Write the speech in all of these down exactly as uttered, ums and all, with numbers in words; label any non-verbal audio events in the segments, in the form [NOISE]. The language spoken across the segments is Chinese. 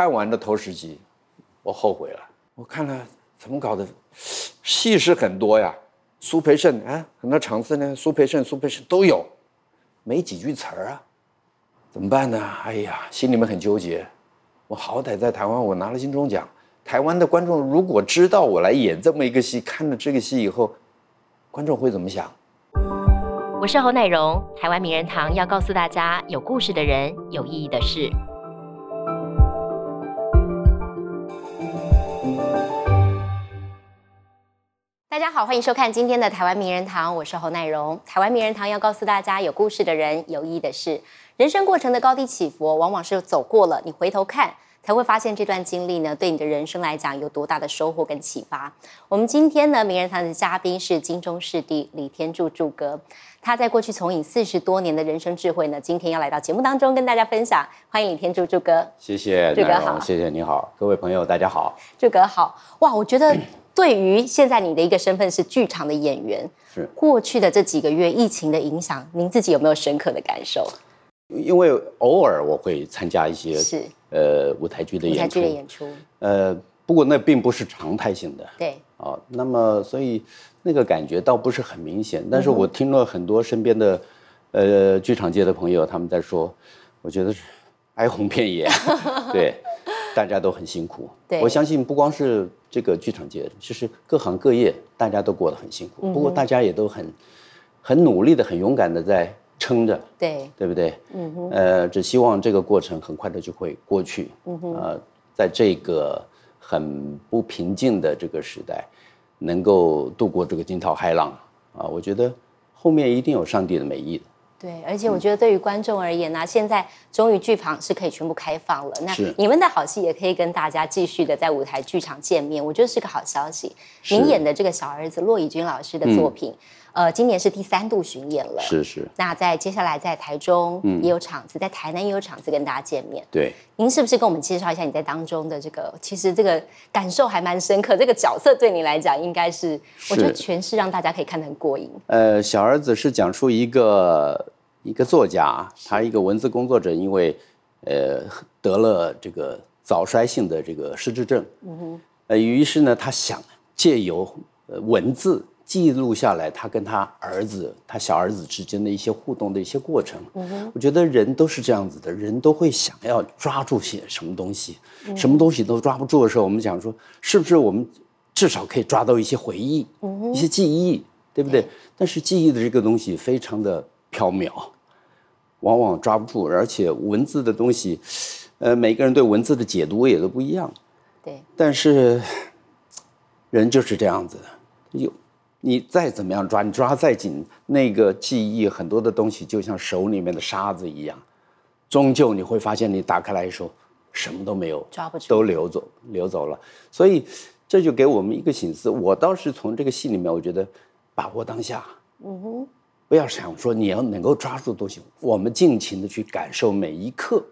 看完了头十集，我后悔了。我看了怎么搞的，戏是很多呀，苏培盛啊，很多场次呢，苏培盛、苏培盛都有，没几句词儿啊，怎么办呢？哎呀，心里面很纠结。我好歹在台湾我拿了金钟奖，台湾的观众如果知道我来演这么一个戏，看了这个戏以后，观众会怎么想？我是侯乃荣，台湾名人堂要告诉大家，有故事的人，有意义的事。大家好，欢迎收看今天的台湾名人堂，我是侯乃荣。台湾名人堂要告诉大家，有故事的人，有意义的事。人生过程的高低起伏，往往是走过了，你回头看，才会发现这段经历呢，对你的人生来讲有多大的收获跟启发。我们今天呢，名人堂的嘉宾是金钟视帝李天柱柱哥，他在过去从影四十多年的人生智慧呢，今天要来到节目当中跟大家分享。欢迎李天柱柱哥，谢谢柱哥好，谢谢你好，各位朋友大家好，柱哥好。哇，我觉得。对于现在你的一个身份是剧场的演员，是过去的这几个月疫情的影响，您自己有没有深刻的感受？因为偶尔我会参加一些是呃舞台剧的演出，舞台剧的演出，呃，不过那并不是常态性的，对啊、哦，那么所以那个感觉倒不是很明显，但是我听了很多身边的呃剧场界的朋友他们在说，我觉得是哀鸿遍野，对。大家都很辛苦，我相信不光是这个剧场界，就是各行各业，大家都过得很辛苦。嗯、不过大家也都很很努力的、很勇敢的在撑着，对对不对？嗯哼，呃，只希望这个过程很快的就会过去。嗯哼，呃，在这个很不平静的这个时代，能够度过这个惊涛骇浪啊、呃，我觉得后面一定有上帝的美意的。对，而且我觉得对于观众而言呢、啊嗯，现在终于剧场是可以全部开放了。那你们的好戏也可以跟大家继续的在舞台剧场见面，我觉得是个好消息。您演的这个小儿子骆以军老师的作品、嗯，呃，今年是第三度巡演了。是是。那在接下来在台中也有场子、嗯，在台南也有场子跟大家见面。对。您是不是跟我们介绍一下你在当中的这个？其实这个感受还蛮深刻，这个角色对你来讲应该是，是我觉得诠释让大家可以看得很过瘾。呃，小儿子是讲出一个。一个作家，他一个文字工作者，因为，呃，得了这个早衰性的这个失智症，嗯哼，呃，于是呢，他想借由文字记录下来他跟他儿子、他小儿子之间的一些互动的一些过程。嗯哼，我觉得人都是这样子的，人都会想要抓住些什么东西，嗯、什么东西都抓不住的时候，我们讲说，是不是我们至少可以抓到一些回忆、嗯、一些记忆，对不对？嗯、但是记忆的这个东西非常的。缥缈，往往抓不住，而且文字的东西，呃，每个人对文字的解读也都不一样。对。但是，人就是这样子的，有你再怎么样抓，你抓再紧，那个记忆很多的东西就像手里面的沙子一样，终究你会发现，你打开来的时候什么都没有，抓不住，都流走，流走了。所以这就给我们一个省思。我倒是从这个戏里面，我觉得把握当下。嗯哼。不要想说你要能够抓住东西，我们尽情的去感受每一刻，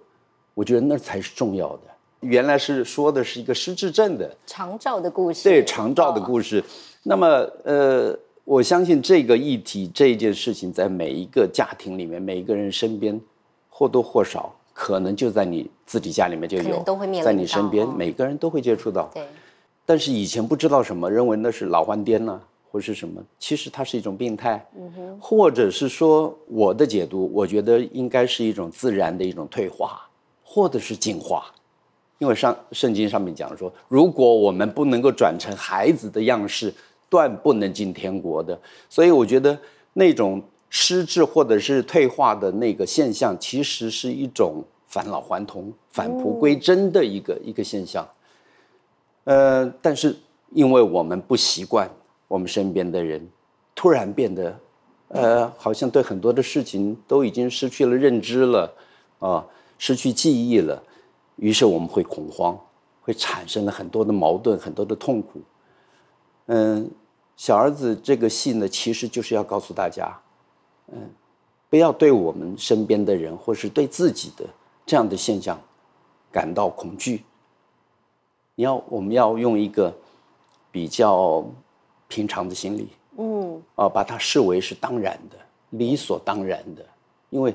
我觉得那才是重要的。原来是说的是一个失智症的长照的故事，对长照的故事。哦、那么，呃，我相信这个议题这一件事情，在每一个家庭里面，每一个人身边，或多或少，可能就在你自己家里面就有，可能都会面临到在你身边、哦，每个人都会接触到。对。但是以前不知道什么，认为那是老患癫了、啊。或是什么？其实它是一种病态、嗯，或者是说我的解读，我觉得应该是一种自然的一种退化，或者是进化。因为上圣经上面讲说，如果我们不能够转成孩子的样式，断不能进天国的。所以我觉得那种失智或者是退化的那个现象，其实是一种返老还童、返璞归真的一个、嗯、一个现象。呃，但是因为我们不习惯。我们身边的人突然变得，呃，好像对很多的事情都已经失去了认知了，啊、呃，失去记忆了，于是我们会恐慌，会产生了很多的矛盾，很多的痛苦。嗯，小儿子这个戏呢，其实就是要告诉大家，嗯，不要对我们身边的人或是对自己的这样的现象感到恐惧。你要，我们要用一个比较。平常的心理，嗯，啊，把它视为是当然的、理所当然的，因为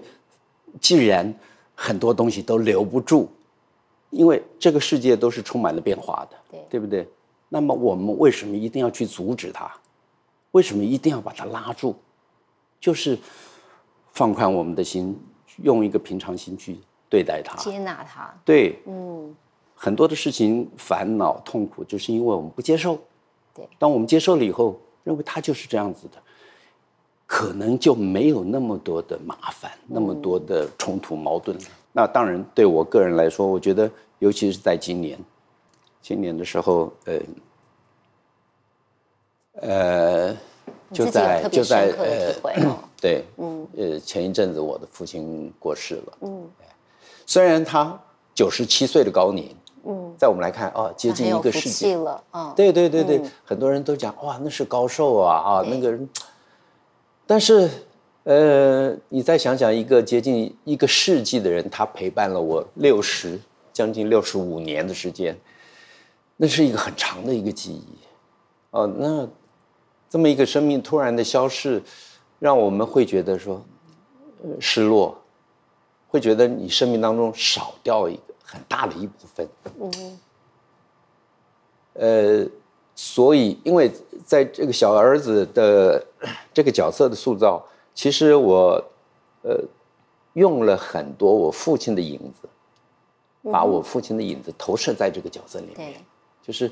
既然很多东西都留不住，因为这个世界都是充满了变化的，对，对不对？那么我们为什么一定要去阻止它？为什么一定要把它拉住？就是放宽我们的心，用一个平常心去对待它，接纳它。对，嗯，很多的事情烦恼痛苦，就是因为我们不接受。对，当我们接受了以后，认为它就是这样子的，可能就没有那么多的麻烦，那么多的冲突矛盾了。嗯，那当然，对我个人来说，我觉得，尤其是在今年。今年的时候，呃，呃，就在就在呃，对，嗯，呃，前一阵子我的父亲过世了，嗯，虽然他九十七岁的高龄，嗯，在我们来看，哦，接近一个世纪了，啊，对对对对，嗯，很多人都讲哇，那是高寿啊啊，那个人，但是，呃，你再想想，一个接近一个世纪的人，他陪伴了我六十将近六十五年的时间。那是一个很长的一个记忆，哦，那这么一个生命突然的消逝，让我们会觉得说，呃，失落，会觉得你生命当中少掉一个很大的一部分。嗯。呃，所以因为在这个小儿子的这个角色的塑造，其实我呃用了很多我父亲的影子，把我父亲的影子投射在这个角色里面。嗯，就是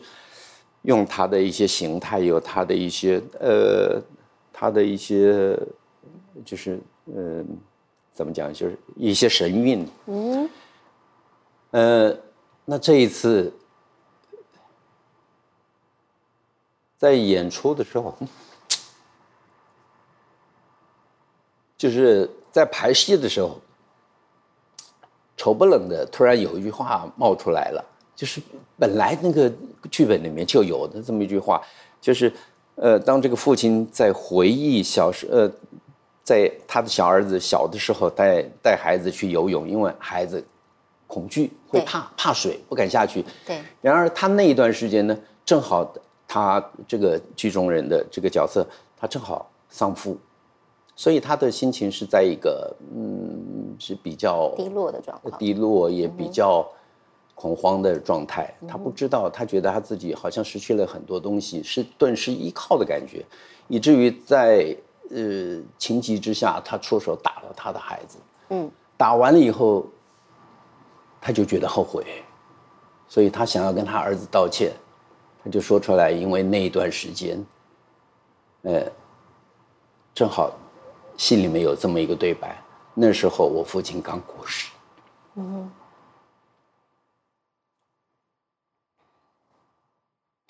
用他的一些形态，有他的一些呃，他的一些就是嗯、呃，怎么讲，就是一些神韵。嗯。呃，那这一次在演出的时候，就是在排戏的时候，丑不冷的突然有一句话冒出来了。就是本来那个剧本里面就有的这么一句话，就是，呃，当这个父亲在回忆小时，呃，在他的小儿子小的时候带带孩子去游泳，因为孩子恐惧会怕怕水，不敢下去。对。然而他那一段时间呢，正好他这个剧中人的这个角色，他正好丧夫，所以他的心情是在一个嗯是比较低落的状况，低落也比较。嗯，恐慌的状态，他不知道，他觉得他自己好像失去了很多东西，是顿时依靠的感觉，以至于在呃情急之下，他出手打了他的孩子。嗯，打完了以后，他就觉得后悔，所以他想要跟他儿子道歉，他就说出来，因为那一段时间，呃，正好戏里面有这么一个对白，那时候我父亲刚过世。嗯。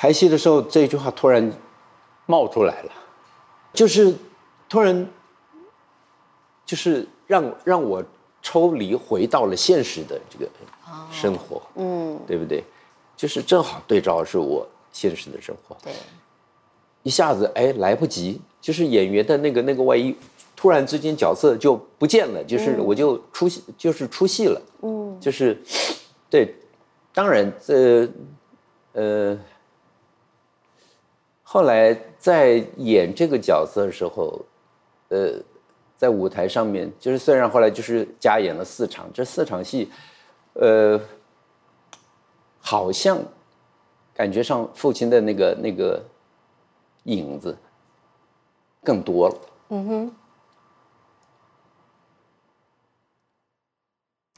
排戏的时候，这句话突然冒出来了，就是突然，就是让让我抽离，回到了现实的这个生活，哦，嗯，对不对？就是正好对照是我现实的生活，对，一下子哎来不及，就是演员的那个那个外衣，突然之间角色就不见了，就是我就出戏，嗯，就是出戏了，嗯，就是对，当然这呃。呃后来在演这个角色的时候，呃，在舞台上面，就是虽然后来就是加演了四场，这四场戏，呃，好像感觉上父亲的那个那个影子更多了。嗯哼，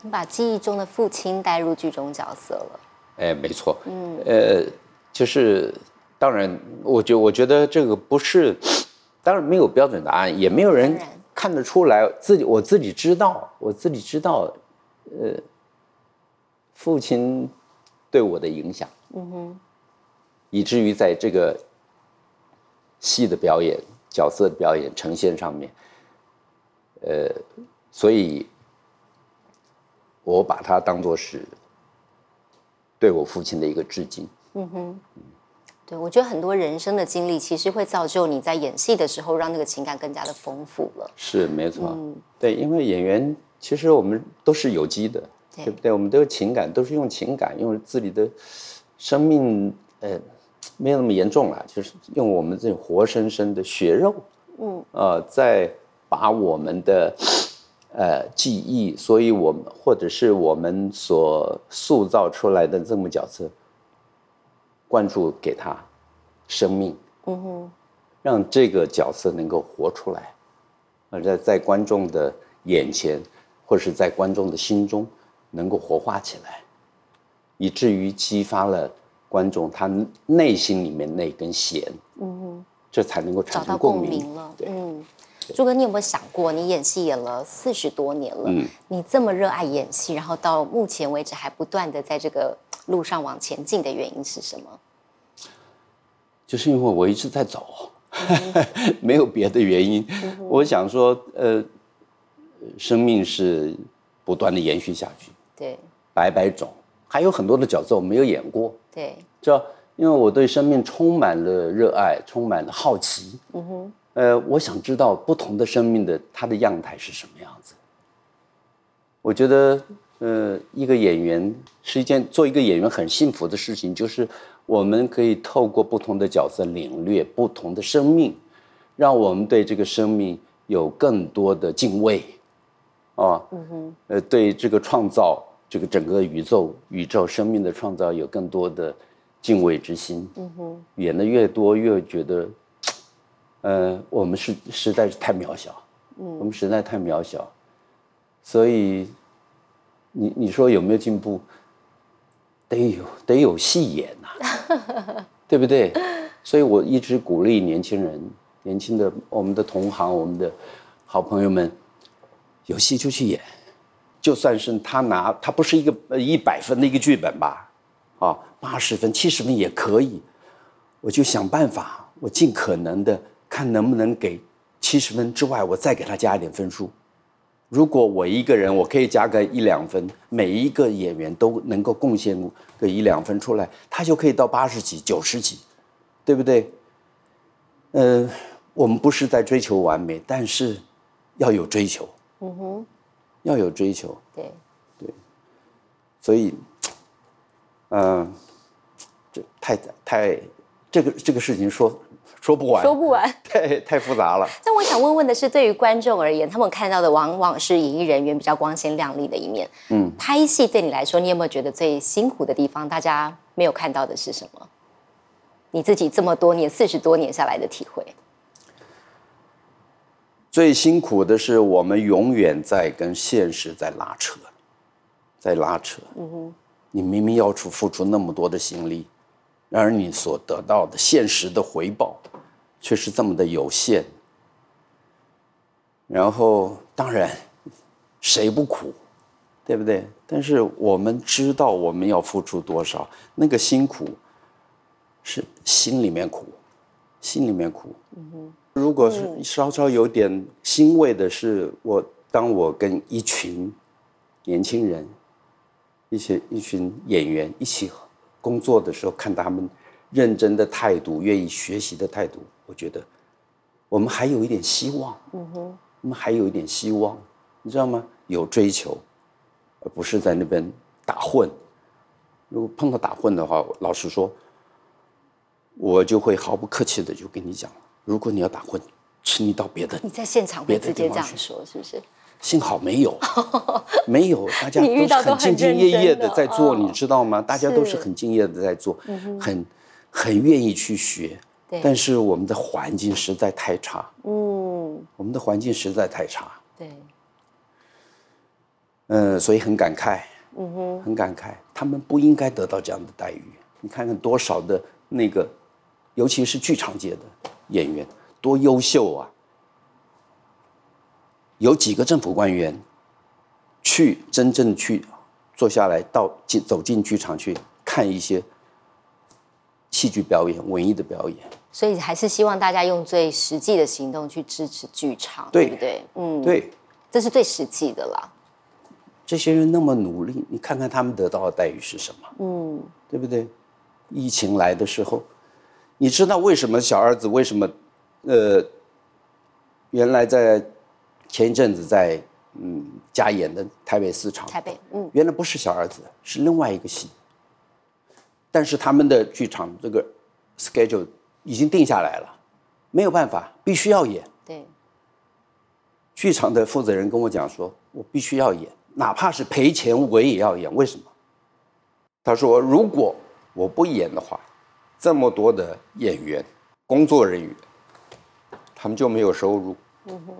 你把记忆中的父亲带入剧中角色了。哎，没错。嗯，呃，就是。当然，我觉我觉得这个不是，当然没有标准答案，也没有人看得出来。自己我自己知道，我自己知道，呃，父亲对我的影响，嗯哼，以至于在这个戏的表演、角色的表演呈现上面，呃，所以我把它当作是对我父亲的一个致敬。嗯哼。对，我觉得很多人生的经历其实会造就你在演戏的时候让那个情感更加的丰富了。是，没错。嗯，对，因为演员其实我们都是有机的， 对， 对不对？我们都有情感，都是用情感，用自己的生命，呃，没有那么严重啦，就是用我们这种活生生的血肉，嗯，呃，在把我们的呃记忆，所以我们或者是我们所塑造出来的这么角色，灌注给他生命，嗯哼，让这个角色能够活出来，而在在观众的眼前，或是在观众的心中，能够活化起来，以至于激发了观众他内心里面那根弦，嗯哼，这才能够产生共鸣，找到共鸣了，对，嗯。朱哥，你有没有想过，你演戏演了四十多年了，嗯，你这么热爱演戏，然后到目前为止还不断的在这个路上往前进的原因是什么？就是因为我一直在走，嗯、没有别的原因。嗯、我想说，呃，生命是不断的延续下去，对，百百种，还有很多的角色我没有演过，对，就因为我对生命充满了热爱，充满了好奇，嗯哼。呃，我想知道不同的生命的它的样态是什么样子。我觉得，呃，一个演员是一件做一个演员很幸福的事情，就是我们可以透过不同的角色领略不同的生命，让我们对这个生命有更多的敬畏，啊，嗯哼，呃，对这个创造，这个整个宇宙宇宙生命的创造有更多的敬畏之心。嗯哼，演得越多，越觉得。呃，我们是实在是太渺小，嗯，我们实在太渺小，所以，你你说有没有进步？得有得有戏演呐，对不对？所以我一直鼓励年轻人，年轻的我们的同行，我们的好朋友们，有戏就去演，就算是他拿他不是一个一百分的一个剧本吧，啊，八十分、七十分也可以，我就想办法，我尽可能的。看能不能给七十分之外，我再给他加一点分数。如果我一个人，我可以加个一两分，每一个演员都能够贡献个一两分出来，他就可以到八十几、九十几，对不对？呃，我们不是在追求完美，但是要有追求，嗯哼，要有追求，对对，所以，嗯、呃，这太太这个这个事情说。说不完，说不完，太太复杂了。但我想问问的是，对于观众而言，他们看到的往往是演艺人员比较光鲜亮丽的一面。嗯，拍戏对你来说，你有没有觉得最辛苦的地方？大家没有看到的是什么？你自己这么多年，四十多年下来的体会。最辛苦的是，我们永远在跟现实在拉扯，在拉扯。嗯哼，你明明要出付出那么多的心力。然而你所得到的现实的回报，却是这么的有限。然后，当然，谁不苦，对不对？但是我们知道我们要付出多少，那个辛苦，是心里面苦，心里面苦。嗯、如果是稍稍有点欣慰的是，我当我跟一群年轻人，一些一群演员一起。工作的时候看他们认真的态度，愿意学习的态度，我觉得我们还有一点希望。嗯哼，我们还有一点希望，你知道吗？有追求，而不是在那边打混。如果碰到打混的话，老实说，我就会毫不客气的就跟你讲，如果你要打混，请你到别的。你在现场会直接这样说，是不是？幸好没有，没有，大家都是很兢兢业业的在做， 你, 你知道吗？大家都是很敬业的在做，很很愿意去学。但是我们的环境实在太差。嗯，我们的环境实在太差。对。嗯、呃，所以很感慨，嗯哼，很感慨，他们不应该得到这样的待遇。你看看多少的那个，尤其是剧场界的演员，多优秀啊！有几个政府官员去真正去坐下来到进走进剧场去看一些戏剧表演、文艺的表演，所以还是希望大家用最实际的行动去支持剧场， 对, 对不对？嗯，对，这是最实际的啦。这些人那么努力，你看看他们得到的待遇是什么？嗯，对不对？疫情来的时候，你知道为什么小儿子为什么呃原来在。前一阵子在嗯加演的台北四场，台北嗯，原来不是小儿子，是另外一个戏。但是他们的剧场这个 schedule 已经定下来了，没有办法，必须要演。对。剧场的负责人跟我讲说，我必须要演，哪怕是赔钱我也要演。为什么？他说，如果我不演的话，这么多的演员、工作人员，他们就没有收入。嗯哼。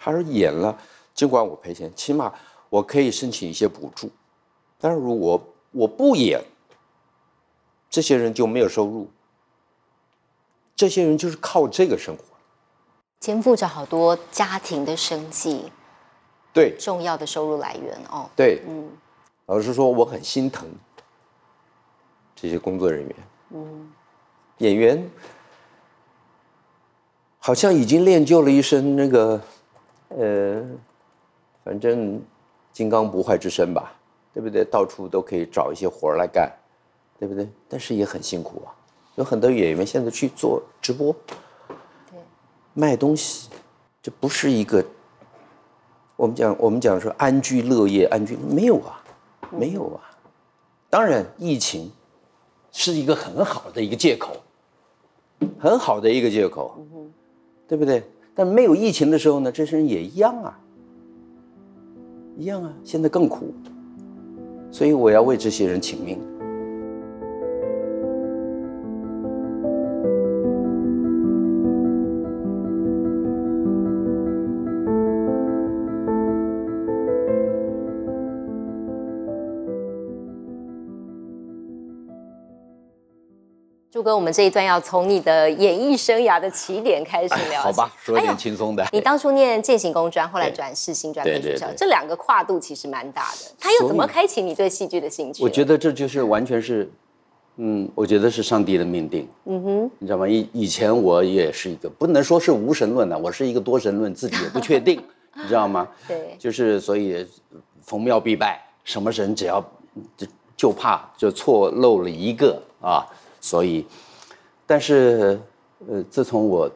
他说演了，尽管我赔钱，起码我可以申请一些补助。但是如果我不演，这些人就没有收入。这些人就是靠这个生活。 肩负着好多家庭的生计，对重要的收入来源哦。对，嗯，老实说，我很心疼这些工作人员。嗯，演员好像已经练就了一身那个，呃，反正金刚不坏之身吧，对不对？到处都可以找一些活来干，对不对？但是也很辛苦啊。有很多演员现在去做直播。 卖东西，这不是一个我们讲我们讲说安居乐业，安居没有啊，没有啊。当然，疫情是一个很好的一个借口，很好的一个借口，对不对？但没有疫情的时候呢，这些人也一样啊，一样啊，现在更苦。所以我要为这些人请命。 朱哥，我们这一段要从你的演艺生涯的起点开始聊。好吧，说一点轻松的。哎、你当初念建行工专，后来转世新专科学校，这两个跨度其实蛮大的。他又怎么开启你对戏剧的兴趣？我觉得这就是完全是，嗯，我觉得是上帝的命定。嗯哼，你知道吗？以以前我也是一个不能说是无神论的，我是一个多神论，自己也不确定，你知道吗？对，就是所以逢庙必拜，什么神只要就就怕就错漏了一个啊。 所以，但是，呃，自从我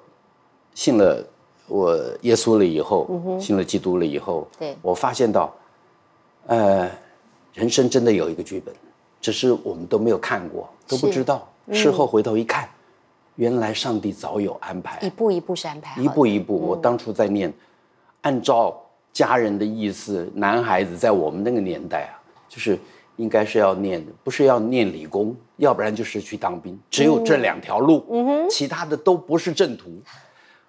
信了我耶稣了以后，嗯、信了基督了以后，我发现到，呃，人生真的有一个剧本，只是我们都没有看过，都不知道。嗯、事后回头一看，原来上帝早有安排，一步一步是安排好的，一步一步。我当初在念，嗯、按照家人的意思，男孩子在我们那个年代啊，就是。 应该是要念的，不是要念理工，要不然就是去当兵，只有这两条路，嗯、其他的都不是正途。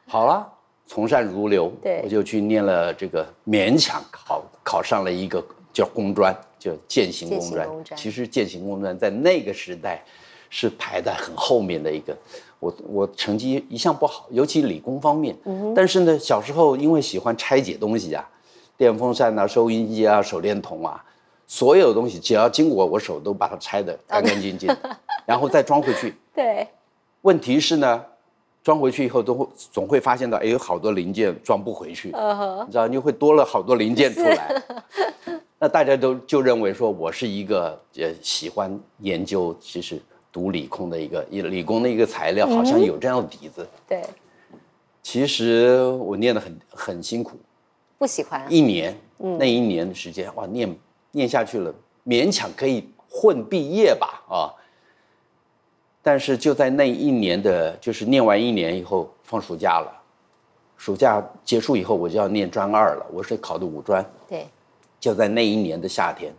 好了，从善如流，我就去念了这个，勉强考考上了一个叫工专，叫建行工专。工专其实建行工专在那个时代是排在很后面的一个。我我成绩一向不好，尤其理工方面。嗯、但是呢，小时候因为喜欢拆解东西啊，电风扇啊、收音机啊、手电筒啊。 所有东西只要经过我手，都把它拆得干干净净， Okay. [LAUGHS] 然后再装回去。对，问题是呢，装回去以后都会总会发现到，哎，有好多零件装不回去， uh huh. 你知道，你会多了好多零件出来。那大家都就认为说我是一个呃喜欢研究，其实读理工的一个理工的一个材料，好像有这样的底子。对、嗯，其实我念得很很辛苦，不喜欢、啊、一年，嗯、那一年的时间哇念。 念下去了，勉强可以混毕业吧，啊！但是就在那一年的，就是念完一年以后放暑假了，暑假结束以后我就要念专二了，我是考的五专。对，就在那一年的夏天，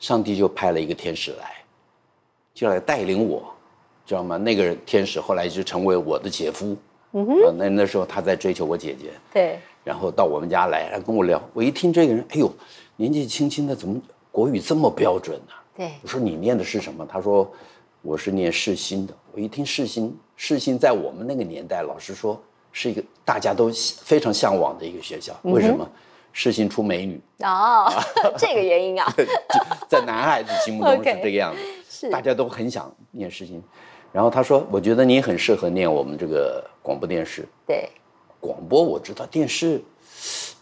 上帝就派了一个天使来，就来带领我，知道吗？那个天使后来就成为我的姐夫。嗯哼，啊、那那时候他在追求我姐姐。对，然后到我们家来，来跟我聊，我一听这个人，哎呦。 年纪轻轻的，怎么国语这么标准呢、啊？对，我说你念的是什么？他说我是念世新的。我一听世新，世新在我们那个年代，老实说是一个大家都非常向往的一个学校。嗯、为什么？世新出美女哦，这个原因啊，在男孩子心目中是这个样子，okay, 大家都很想念世新。然后他说，我觉得你很适合念我们这个广播电视。对，广播我知道，电视。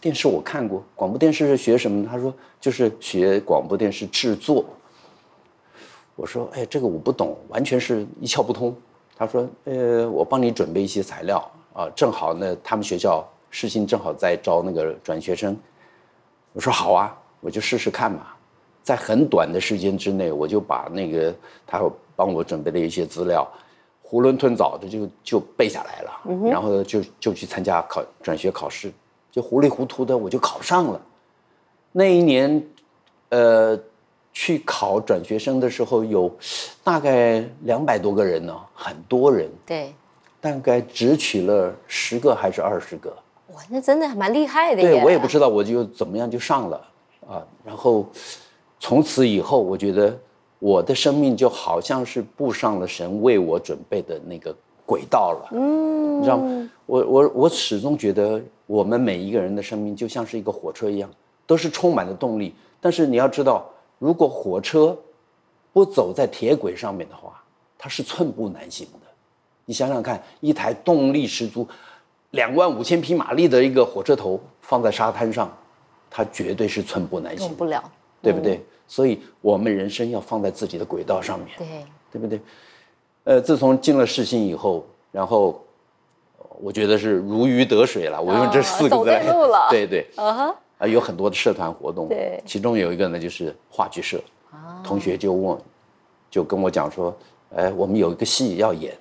电视我看过，广播电视是学什么？他说就是学广播电视制作。我说，哎，这个我不懂，完全是一窍不通。他说，呃，我帮你准备一些材料啊，正好呢，他们学校世新正好在招那个转学生。我说好啊，我就试试看嘛。在很短的时间之内，我就把那个他帮我准备的一些资料，囫囵吞枣的就就背下来了，然后就就去参加考转学考试。就糊里糊涂的我就考上了。那一年，呃，去考转学生的时候有大概两百多个人呢、哦，很多人。对。大概只取了十个还是二十个。哇，那真的还蛮厉害的耶。对，我也不知道我就怎么样就上了啊，然后从此以后我觉得。 我的生命就好像是步上了神为我准备的那个轨道了。嗯，你知道吗？我我我始终觉得，我们每一个人的生命就像是一个火车一样，都是充满了动力。但是你要知道，如果火车不走在铁轨上面的话，它是寸步难行的。你想想看，一台动力十足、两万五千匹马力的一个火车头放在沙滩上，它绝对是寸步难行，动不了，对不对？嗯 所以，我们人生要放在自己的轨道上面，对对不对？呃，自从进了世新以后，然后我觉得是如鱼得水了。我用这四个字来，对对，啊啊，有很多的社团活动，对，其中有一个呢就是话剧社，同学就问，就跟我讲说，哎，我们有一个戏要演，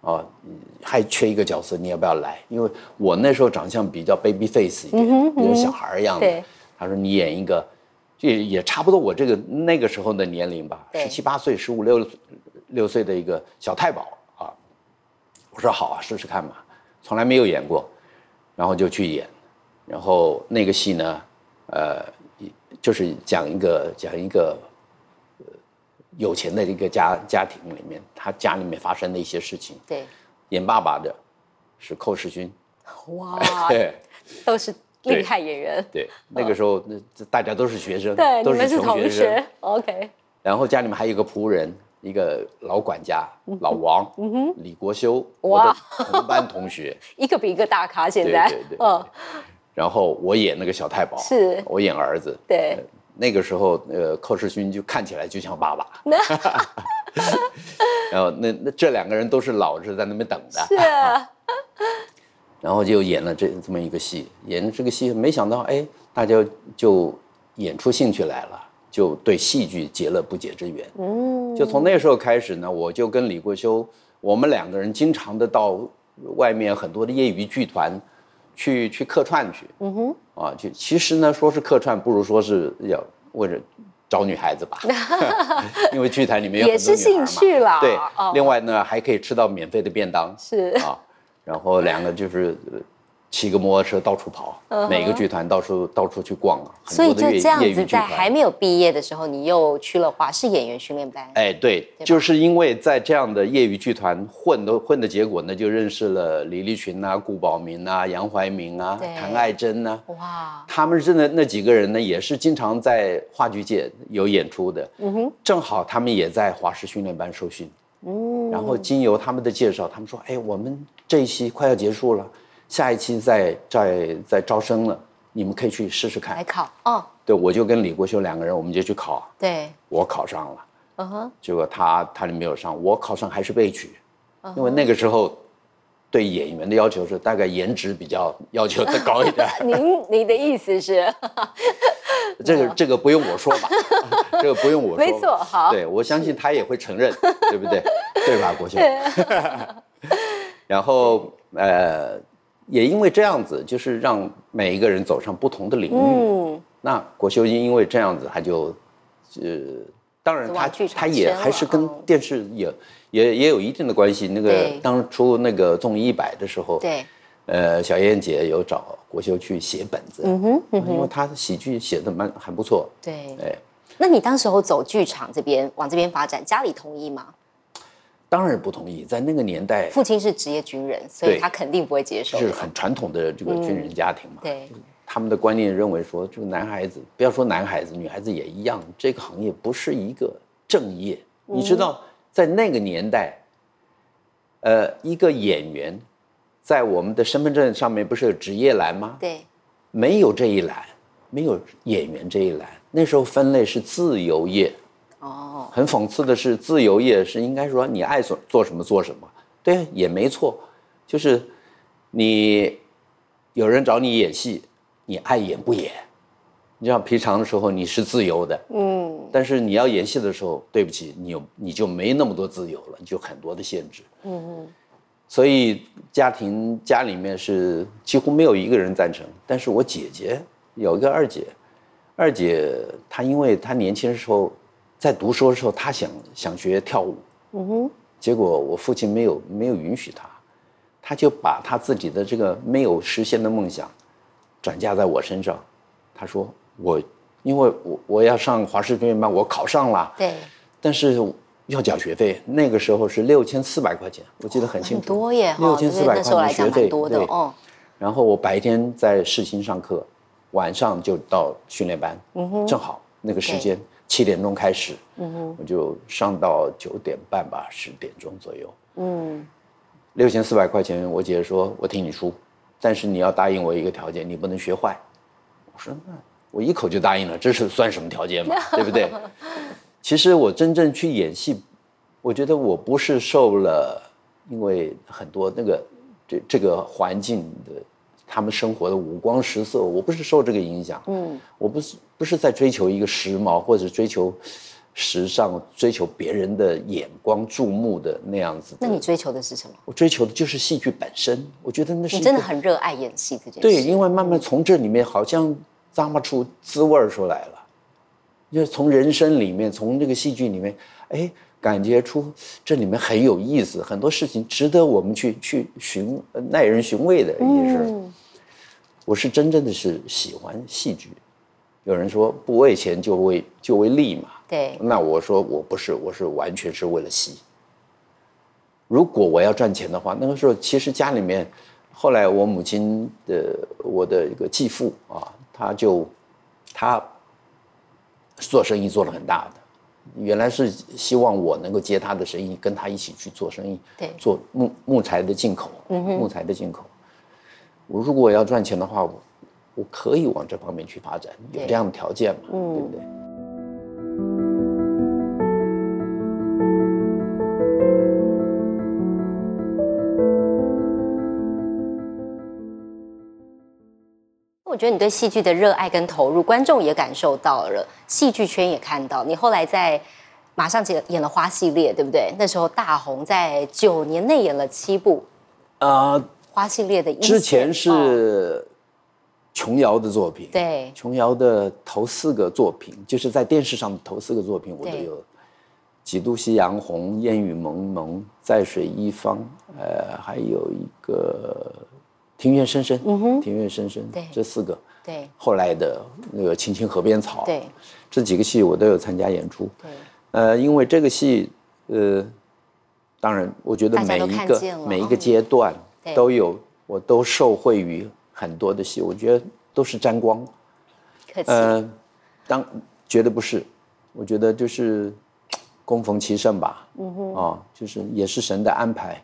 啊，还缺一个角色，你要不要来？因为我那时候长相比较 baby face 一点，有小孩一样的。他说你演一个。 也也差不多，我这个那个时候的年龄吧，十七八岁、十五六六岁的一个小太保啊，我说好啊，试试看嘛，从来没有演过，然后就去演，然后那个戏呢，呃，就是讲一个讲一个、呃、有钱的一个家家庭里面，他家里面发生的一些事情。对，演爸爸的是寇世勋。哇，都是。 厉害演员，对，那个时候大家都是学生，对，都是同学 ，OK。然后家里面还有一个仆人，一个老管家，老王，嗯哼，李国修，我的同班同学，一个比一个大咖，现在，对对对，嗯。然后我演那个小太保，是，我演儿子，对。那个时候，呃，寇世勋就看起来就像爸爸，然后那那这两个人都是老是在那边等的，是。 然后就演了这这么一个戏，演了这个戏，没想到哎，大家就演出兴趣来了，就对戏剧结了不解之缘。嗯，就从那时候开始呢，我就跟李国修，我们两个人经常的到外面很多的业余剧团去去客串去。嗯哼，啊，就其实呢，说是客串，不如说是要为了找女孩子吧，因为剧团里面有很多女孩嘛，也是兴趣啦。对，哦、另外呢，还可以吃到免费的便当。是啊。 然后两个就是骑个摩托车到处跑，嗯、每个剧团到处到处去逛啊。所以就这样子，在还没有毕业的时候，你又去了华视演员训练班。哎，对，对就是因为在这样的业余剧团混的混的结果呢，就认识了李立群啊、顾宝明啊、杨怀民啊、谭爱珍啊。哇，他们真的那几个人呢，也是经常在话剧界有演出的。嗯哼，正好他们也在华视训练班受训。 嗯，然后经由他们的介绍，他们说：“哎，我们这一期快要结束了，下一期再再再招生了，你们可以去试试看。”来考哦，对，我就跟李国修两个人，我们就去考。对，我考上了，嗯哼、uh ， huh. 结果他他没有上，我考上还是被取， uh huh. 因为那个时候对演员的要求是大概颜值比较要求的高一点。您你的意思是？这个这个不用我说吧，这个不用我说，没错，好，对我相信他也会承认，对不对？对吧，国修？然后呃，也因为这样子，就是让每一个人走上不同的领域。嗯，那国修因为这样子，他就呃，当然他他也还是跟电视也也也有一定的关系。那个当初那个综艺一百的时候，对。 呃，小燕姐有找国修去写本子，嗯哼，嗯哼因为她喜剧写的蛮还不错。对，哎，那你当时候走剧场这边往这边发展，家里同意吗？当然不同意，在那个年代，父亲是职业军人，所以他肯定不会接受。是很传统的这个军人家庭嘛，嗯、对，他们的观念认为说，这个男孩子不要说男孩子，女孩子也一样，这个行业不是一个正业。嗯、你知道，在那个年代，呃，一个演员。 在我们的身份证上面不是有职业栏吗？对，没有这一栏，没有演员这一栏。那时候分类是自由业，哦，很讽刺的是，自由业是应该说你爱做做什么做什么，对，也没错，就是你有人找你演戏，你爱演不演，你知道平常的时候你是自由的，嗯，但是你要演戏的时候，对不起，你有你就没那么多自由了，你就很多的限制，嗯嗯。所以家庭家里面是几乎没有一个人赞成。但是我姐姐有一个二姐，二姐她因为她年轻的时候在读书的时候，她想想学跳舞，嗯哼，结果我父亲没有没有允许她，她就把她自己的这个没有实现的梦想转嫁在我身上。她说我因为我我要上华师专业班，我考上了，对，但是要缴学费，那个时候是六千四百块钱，我记得很清楚，哦、很多耶，六千四百块钱的学费，多的哦。然后我白天在世新上课，晚上就到训练班，嗯、正好那个时间七点钟开始，嗯、我就上到九点半吧，十点钟左右。嗯，六千四百块钱，我姐姐说我替你出，但是你要答应我一个条件，你不能学坏。我说那我一口就答应了，这是算什么条件嘛，对不对？其实我真正去演戏，我觉得我不是受了，因为很多那个这这个环境的，他们生活的五光十色，我不是受这个影响。嗯，我不是不是在追求一个时髦或者追求时尚、追求别人的眼光注目的那样子。那你追求的是什么？我追求的就是戏剧本身。我觉得那是你真的很热爱演戏这件事。对，因为慢慢从这里面好像咂摸出滋味出来了。就是从人生里面，从这个戏剧里面，哎，感觉出这里面很有意思，很多事情值得我们去去寻耐人寻味的一件事。嗯、我是真正的是喜欢戏剧。有人说不为钱就为就为利嘛，对。那我说我不是，我是完全是为了戏。如果我要赚钱的话，那个时候其实家里面，后来我母亲的我的一个继父啊，他就他。做生意做得很大的，原来是希望我能够接他的生意，跟他一起去做生意，对，做木木材的进口，嗯、木材的进口。我如果要赚钱的话，我我可以往这方面去发展，有这样的条件嘛，嗯、对不对？我觉得你对戏剧的热爱跟投入，观众也感受到了，戏剧圈也看到。你后来在马上演了花系列，对不对？那时候大红，在九年内演了七部。呃，花系列的之前是琼瑶的作品，对，琼瑶的头四个作品，就是在电视上的头四个作品，我都有。几度夕阳红、烟雨蒙蒙、在水一方，呃，还有一个。庭院深深，嗯哼，庭院深深，对，这四个，对，后来的那个青青河边草，对，这几个戏我都有参加演出，对，呃，因为这个戏，呃，当然，我觉得每一个每一个阶段都有，嗯、我都受惠于很多的戏，我觉得都是沾光，可惜，呃，当绝对不是，我觉得就是功逢其盛吧，嗯哼，啊、哦，就是也是神的安排，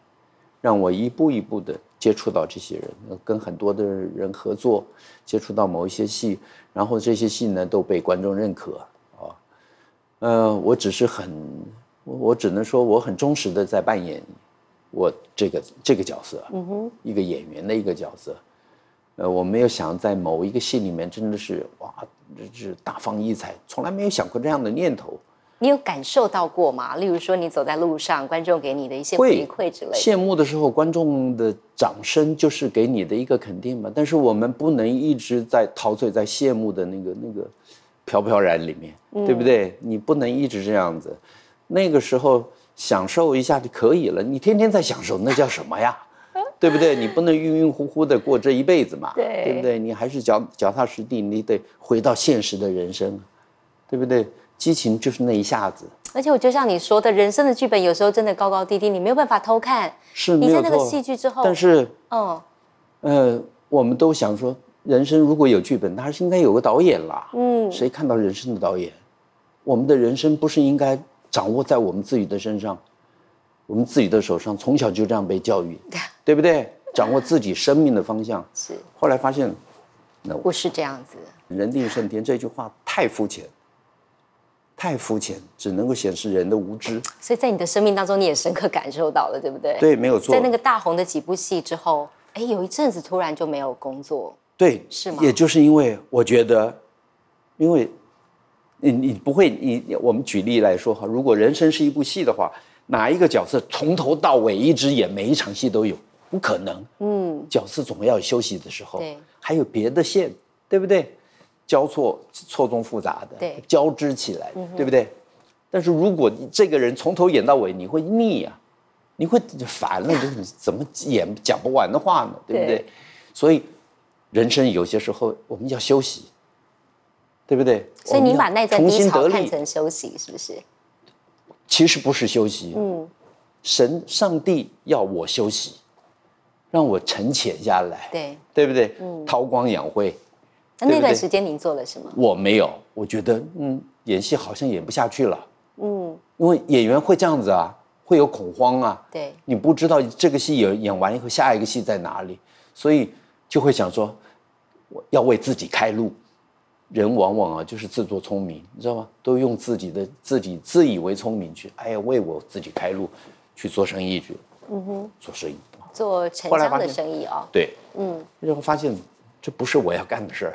让我一步一步的。接触到这些人，跟很多的人合作，接触到某一些戏，然后这些戏呢都被观众认可啊。呃，我只是很，我只能说我很忠实的在扮演我这个这个角色，嗯哼，一个演员的一个角色。呃，我没有想在某一个戏里面真的是哇，这是大放异彩，从来没有想过这样的念头。你有感受到过吗？例如说，你走在路上，观众给你的一些回馈之类的。谢幕的时候，观众的掌声就是给你的一个肯定嘛。但是我们不能一直在陶醉在谢幕的那个那个飘飘然里面，嗯、对不对？你不能一直这样子。那个时候享受一下就可以了。你天天在享受，那叫什么呀？对不对？你不能晕晕乎乎的过这一辈子嘛，对，对不对？你还是脚脚踏实地，你得回到现实的人生，对不对？激情就是那一下子，而且我就像你说的，人生的剧本有时候真的高高低低，你没有办法偷看。是，你在那个戏剧之后，但是，嗯，呃，我们都想说，人生如果有剧本，它还是应该有个导演啦。嗯，谁看到人生的导演？我们的人生不是应该掌握在我们自己的身上，我们自己的手上，从小就这样被教育，对不对？掌握自己生命的方向。是。后来发现，那不是这样子。人定胜天这句话太肤浅。太肤浅，只能够显示人的无知。所以在你的生命当中，你也深刻感受到了，对不对？对，没有错。在那个大红的几部戏之后，哎，有一阵子突然就没有工作，对，是吗？也就是因为我觉得，因为你你不会，你我们举例来说哈，如果人生是一部戏的话，哪一个角色从头到尾一直演每一场戏都有？不可能。嗯，角色总要有休息的时候，对，还有别的线，对不对？交错、错综复杂的，对，交织起来，嗯、对不对？但是如果这个人从头演到尾，你会腻啊，你会烦了，你怎么演讲不完的话呢？对不对？对，所以人生有些时候我们要休息，对不对？所以您把那段低潮看成休息，是不是？其实不是休息，嗯，神上帝要我休息，让我沉潜下来，对，对不对？嗯，韬光养晦。那那段时间您做了什么？我没有，我觉得嗯，演戏好像演不下去了，嗯，因为演员会这样子啊，会有恐慌啊，对，你不知道这个戏演演完以后下一个戏在哪里，所以就会想说，我要为自己开路。人往往啊就是自作聪明，你知道吗？都用自己的自己自以为聪明去，哎呀，为我自己开路，去做生意去，嗯哼，做生意，做城乡的生意啊、哦，对，嗯，然后发现。这不是我要干的事儿，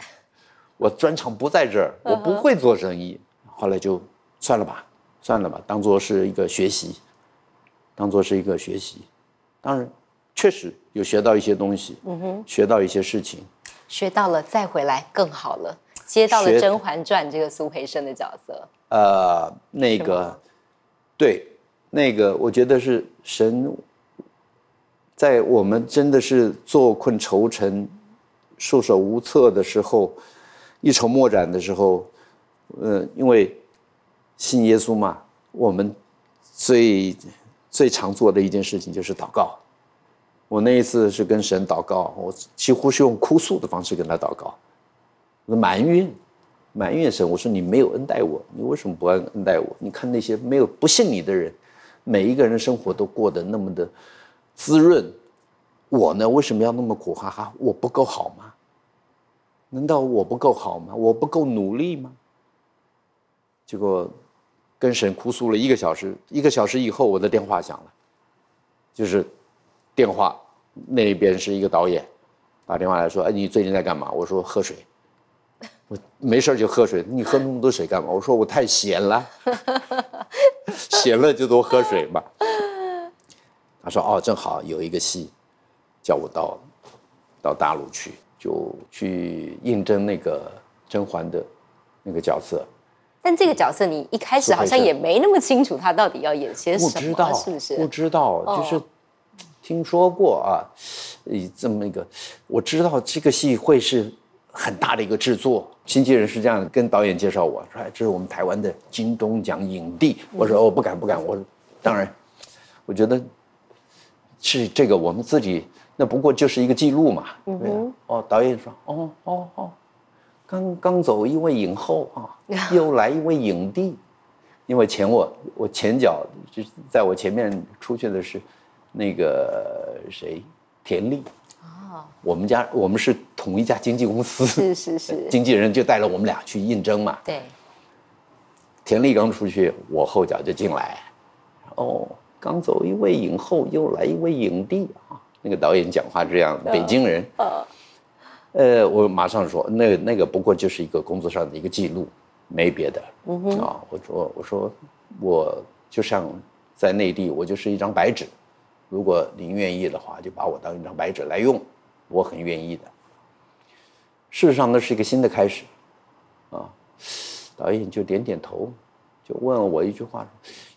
我专长不在这儿，我不会做生意。Uh-huh. 后来就算了吧，算了吧，当作是一个学习，当作是一个学习。当然，确实有学到一些东西，嗯哼，学到一些事情，学到了再回来更好了，接到了《甄嬛传》这个苏培盛的角色。呃，那个，对，那个我觉得是神，在我们真的是坐困愁城。束手无策的时候，一筹莫展的时候，呃，因为信耶稣嘛，我们最最常做的一件事情就是祷告。我那一次是跟神祷告，我几乎是用哭诉的方式跟他祷告，我埋怨，埋怨神，我说你没有恩待我，你为什么不恩待我？你看那些没有不信你的人，每一个人的生活都过得那么的滋润。我呢，为什么要那么苦哈哈？我不够好吗？难道我不够好吗？我不够努力吗？结果跟神哭诉了一个小时，一个小时以后我的电话响了，就是电话那边是一个导演打电话来说，哎，你最近在干嘛？我说喝水，我没事就喝水，你喝那么多水干嘛？我说我太闲了，闲了就多喝水嘛。他说哦，正好有一个戏叫我到到大陆去，就去应征那个甄嬛的那个角色。但这个角色你一开始好像也没那么清楚他到底要演些什么，是不是？不知道，就是听说过啊，这么一个，我知道这个戏会是很大的一个制作。经纪人是这样跟导演介绍我说：“这是我们台湾的金钟奖影帝。”我说：“哦，不敢不敢，我当然，我觉得是这个我们自己。”那不过就是一个记录嘛，嗯哼，哦，导演说，哦哦哦，刚刚走一位影后啊，又来一位影帝，因为前我我前脚就在我前面出去的是那个谁田丽，哦，我们家我们是同一家经纪公司，是是是，经纪人就带了我们俩去应征嘛，对，田丽刚出去，我后脚就进来，哦，刚走一位影后，又来一位影帝啊。那个导演讲话这样，北京人，哦哦、呃，我马上说，那那个不过就是一个工作上的一个记录，没别的。嗯哼，啊，我说我说我就像在内地，我就是一张白纸，如果您愿意的话，就把我当一张白纸来用，我很愿意的。事实上，那是一个新的开始，啊，导演就点点头，就问了我一句话：“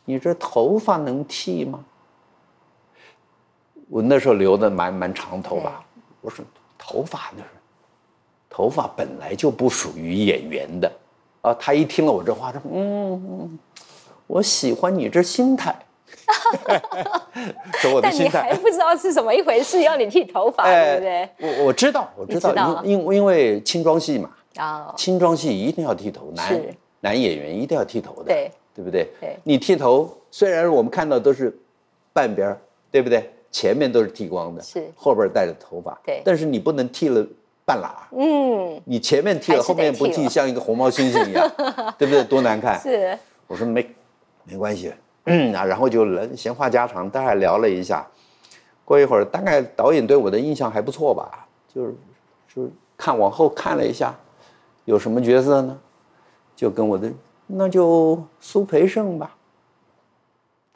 你这头发能剃吗？”我那时候留的蛮蛮长头发，我说头发那是，头发本来就不属于演员的，啊，他一听了我这话说，嗯，我喜欢你这心态，说我的心态，但你还不知道是什么一回事，要你剃头发，对不对？我我知道，我知道，因因为清装戏嘛，啊，清装戏一定要剃头，男男演员一定要剃头的，对，对不对？你剃头，虽然我们看到都是半边，对不对？前面都是剃光的，是后边带着头发，对，但是你不能剃了半拉，嗯，你前面剃了，后面不剃，像一个红毛猩猩一样，对不对？多难看！是，我说没，没关系，嗯啊，然后就闲话家常，大概聊了一下，过一会儿，大概导演对我的印象还不错吧，就是就是看往后看了一下，有什么角色呢？就跟我的那就苏培盛吧。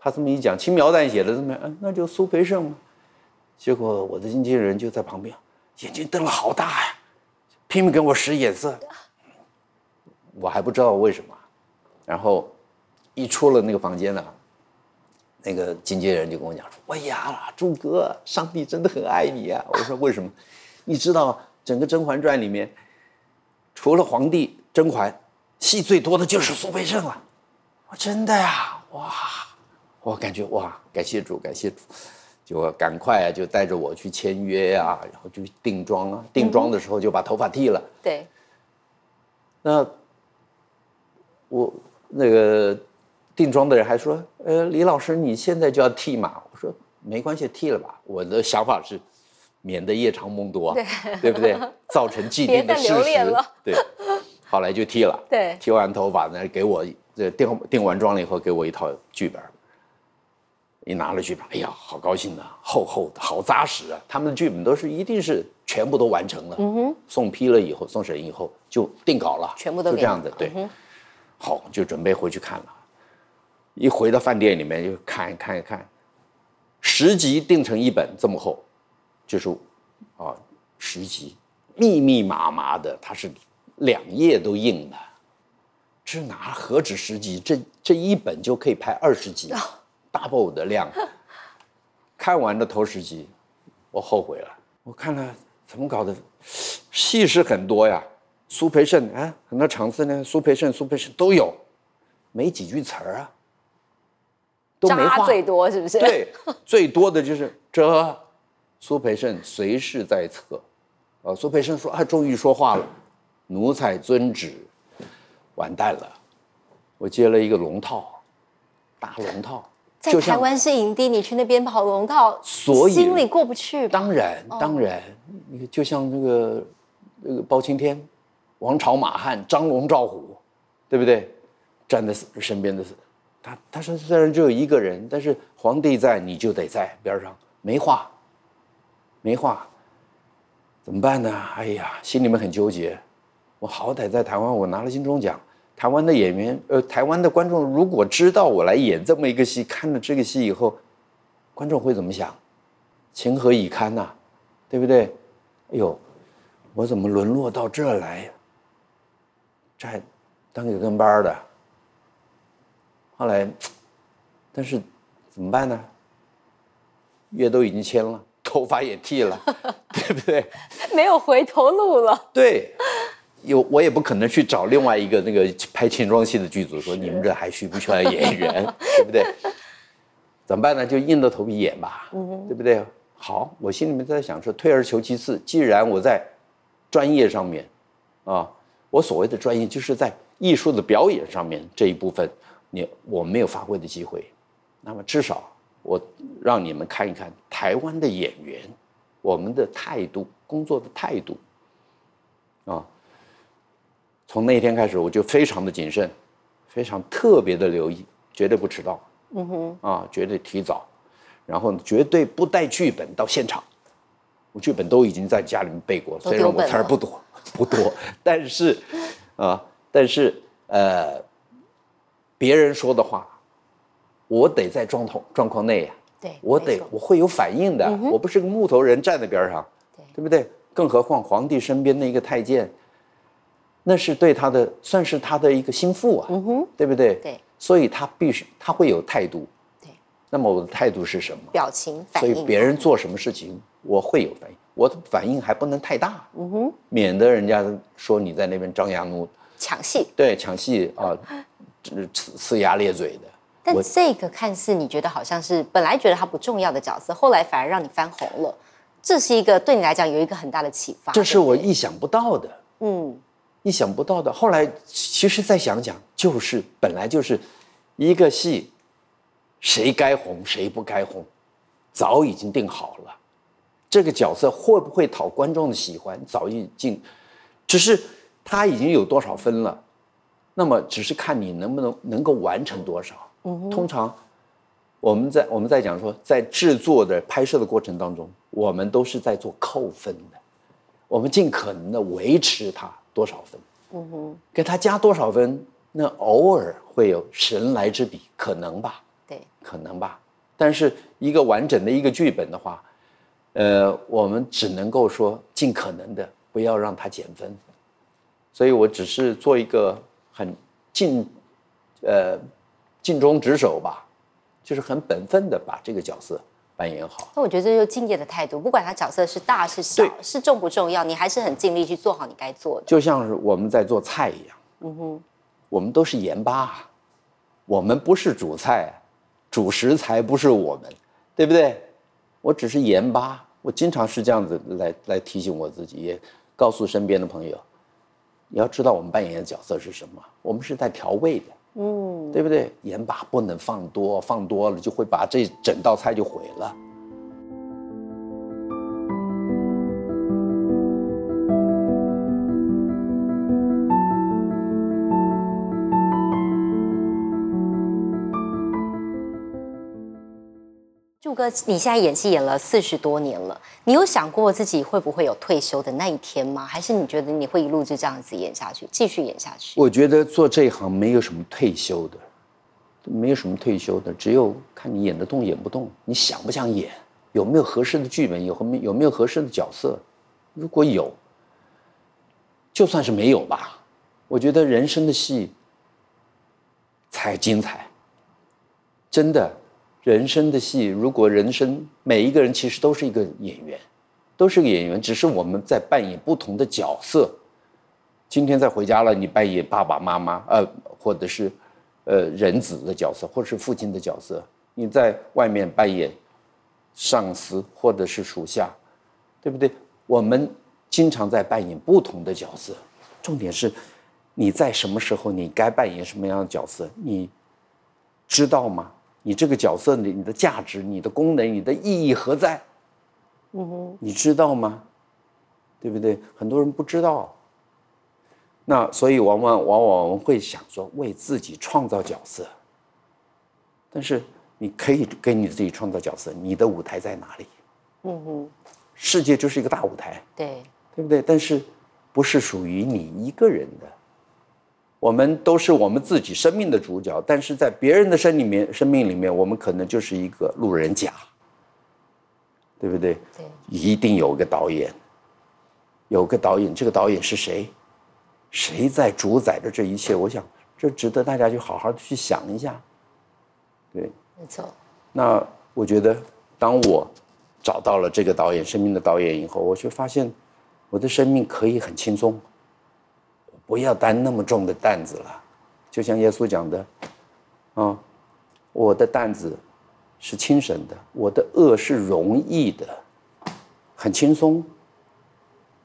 他这么一讲，轻描淡写的这么，嗯，那就苏培盛嘛。结果我的经纪人就在旁边，眼睛瞪得好大呀，拼命跟我使眼色。我还不知道为什么。然后一出了那个房间呢、啊，那个经纪人就跟我讲说：“哎呀，朱哥，上帝真的很爱你啊！”我说：“为什么？你知道整个《甄嬛传》里面，除了皇帝甄嬛，戏最多的就是苏培盛了。”我真的呀，哇！我感觉哇，感谢主，感谢主，就赶快啊，就带着我去签约呀、啊，然后就定妆啊。定妆的时候就把头发剃了。嗯、对。那我那个定妆的人还说：“呃，李老师，你现在就要剃嘛？”我说：“没关系，剃了吧。”我的想法是，免得夜长梦多、啊， 对, 对不对？造成既定的事实。对。后来就剃了。对。剃完头发呢，给我这定定完妆了以后，给我一套剧本。一拿了剧本，哎呀，好高兴啊，厚厚的，好扎实啊！他们的剧本都是一定是全部都完成了，嗯哼，送批了以后，送审以后就定稿了，全部都就这样子，对，嗯、好，就准备回去看了。一回到饭店里面就看看看，十集定成一本这么厚，就是啊，十集密密麻麻的，它是两页都印的，这哪何止十集？这这一本就可以拍二十集。啊double 的量，看完了头十集，我后悔了。我看了怎么搞的，戏是很多呀，苏培盛啊，很多场次呢，苏培盛、苏培盛都有，没几句词儿啊，都没话。最多是不是？对，最多的就是这，苏培盛随侍在侧，啊，苏培盛说啊，终于说话了，奴才遵旨，完蛋了，我接了一个龙套，大龙套。在台湾是影帝，你去那边跑龙套，所以心里过不去。当然，当然，哦、就像那个那个包青天、王朝、马汉、张龙、赵虎，对不对？站在身边的他，他说虽然只有一个人，但是皇帝在，你就得在边上，没话，没话，怎么办呢？哎呀，心里面很纠结。我好歹在台湾，我拿了金钟奖。台湾的演员，呃，台湾的观众如果知道我来演这么一个戏，看了这个戏以后，观众会怎么想？情何以堪呐，对不对？哎呦，我怎么沦落到这来？这还当个跟班的。后来，但是怎么办呢？约都已经签了，头发也剃了，对不对？没有回头路了。对。有我也不可能去找另外一个那个拍情装戏的剧组说你们这还需不需要演员，对不对？怎么办呢？就硬着头皮演吧，嗯、对不对？好，我心里面在想说，退而求其次，既然我在专业上面，啊，我所谓的专业就是在艺术的表演上面这一部分，你我没有发挥的机会，那么至少我让你们看一看台湾的演员，我们的态度，工作的态度，啊。从那一天开始，我就非常的谨慎，非常特别的留意，绝对不迟到，嗯哼，啊，绝对提早，然后绝对不带剧本到现场，我剧本都已经在家里面背过，虽然我词儿不多不多，但是，啊，但是呃，别人说的话，我得在状况状况内呀、啊，对，我得我会有反应的，嗯、我不是个木头人站在边上，对，对不对？更何况皇帝身边的一个太监。那是对他的，算是他的一个心腹啊，嗯、对不对？对，所以他必须，他会有态度。对，那么我的态度是什么？表情反应。所以别人做什么事情，我会有反应，我的反应还不能太大，嗯哼，免得人家说你在那边张牙舞抢戏。对，抢戏啊，呲牙咧嘴的。但这个看似你觉得好像是本来觉得他不重要的角色，后来反而让你翻红了，这是一个对你来讲有一个很大的启发。这是我意想不到的。嗯。意想不到的，后来其实再想想，就是本来就是一个戏，谁该红谁不该红，早已经定好了。这个角色会不会讨观众的喜欢，早已经，只是他已经有多少分了，那么只是看你能不能能够完成多少。嗯、通常我们在我们在讲说，在制作的拍摄的过程当中，我们都是在做扣分的，我们尽可能的维持它。多少分？嗯哼，给他加多少分？那偶尔会有神来之笔，可能吧。对，可能吧。但是一个完整的一个剧本的话，呃，我们只能够说尽可能的不要让它减分。所以我只是做一个很尽，呃，尽忠职守吧，就是很本分的把这个角色扮演好。那我觉得这就是敬业的态度，不管他角色是大是小，是重不重要，你还是很尽力去做好你该做的。就像是我们在做菜一样，嗯哼，我们都是盐巴，我们不是主菜，主食材不是我们，对不对？我只是盐巴，我经常是这样子来来提醒我自己，也告诉身边的朋友。你要知道我们扮演的角色是什么，我们是在调味的，嗯，对不对？盐巴不能放多，放多了就会把这整道菜就毁了。祝哥，你现在演戏演了四十多年了，你有想过自己会不会有退休的那一天吗？还是你觉得你会一路就这样子演下去，继续演下去？我觉得做这一行没有什么退休的，没有什么退休的，只有看你演得动演不动，你想不想演，有没有合适的剧本，有有没有合适的角色。如果有，就算是没有吧，我觉得人生的戏才精彩，真的。人生的戏，如果人生每一个人其实都是一个演员，都是个演员，只是我们在扮演不同的角色。今天在回家了，你扮演爸爸妈妈，呃，或者是，呃，人子的角色，或者是父亲的角色；你在外面扮演上司或者是属下，对不对？我们经常在扮演不同的角色。重点是，你在什么时候你该扮演什么样的角色，你知道吗？你这个角色的你的价值、你的功能、你的意义何在？嗯哼，你知道吗？对不对？很多人不知道。那所以往往往往我们会想说为自己创造角色，但是你可以给你自己创造角色，你的舞台在哪里？嗯哼，世界就是一个大舞台，对对不对？但是不是属于你一个人的。我们都是我们自己生命的主角，但是在别人的生里面生命里面，我们可能就是一个路人甲，对不对？对，一定有个导演，有个导演，这个导演是谁？谁在主宰着这一切？我想，这值得大家去好好的去想一下。对，没错。那我觉得，当我找到了这个导演，生命的导演以后，我却发现，我的生命可以很轻松。不要担那么重的担子了，就像耶稣讲的，啊、嗯，我的担子是轻省的，我的恶是容易的，很轻松。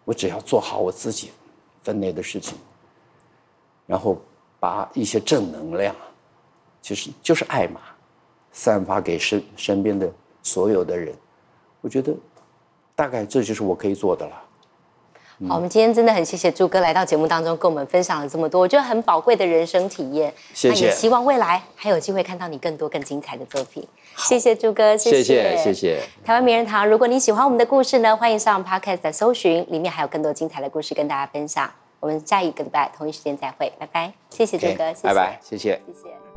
我只要做好我自己分内的事情，然后把一些正能量，其实就是爱嘛，散发给身身边的所有的人。我觉得，大概这就是我可以做的了。好，我们今天真的很谢谢祝哥来到节目当中，跟我们分享了这么多，我觉得很宝贵的人生体验。谢谢，也希望未来还有机会看到你更多更精彩的作品。谢谢祝哥，谢谢谢 谢, 谢谢。台湾名人堂，如果你喜欢我们的故事呢，欢迎上 Podcast 的搜寻，里面还有更多精彩的故事跟大家分享。我们下一个礼拜同一时间再会，拜拜。谢谢祝哥， okay, 谢谢，拜拜，谢谢，谢谢。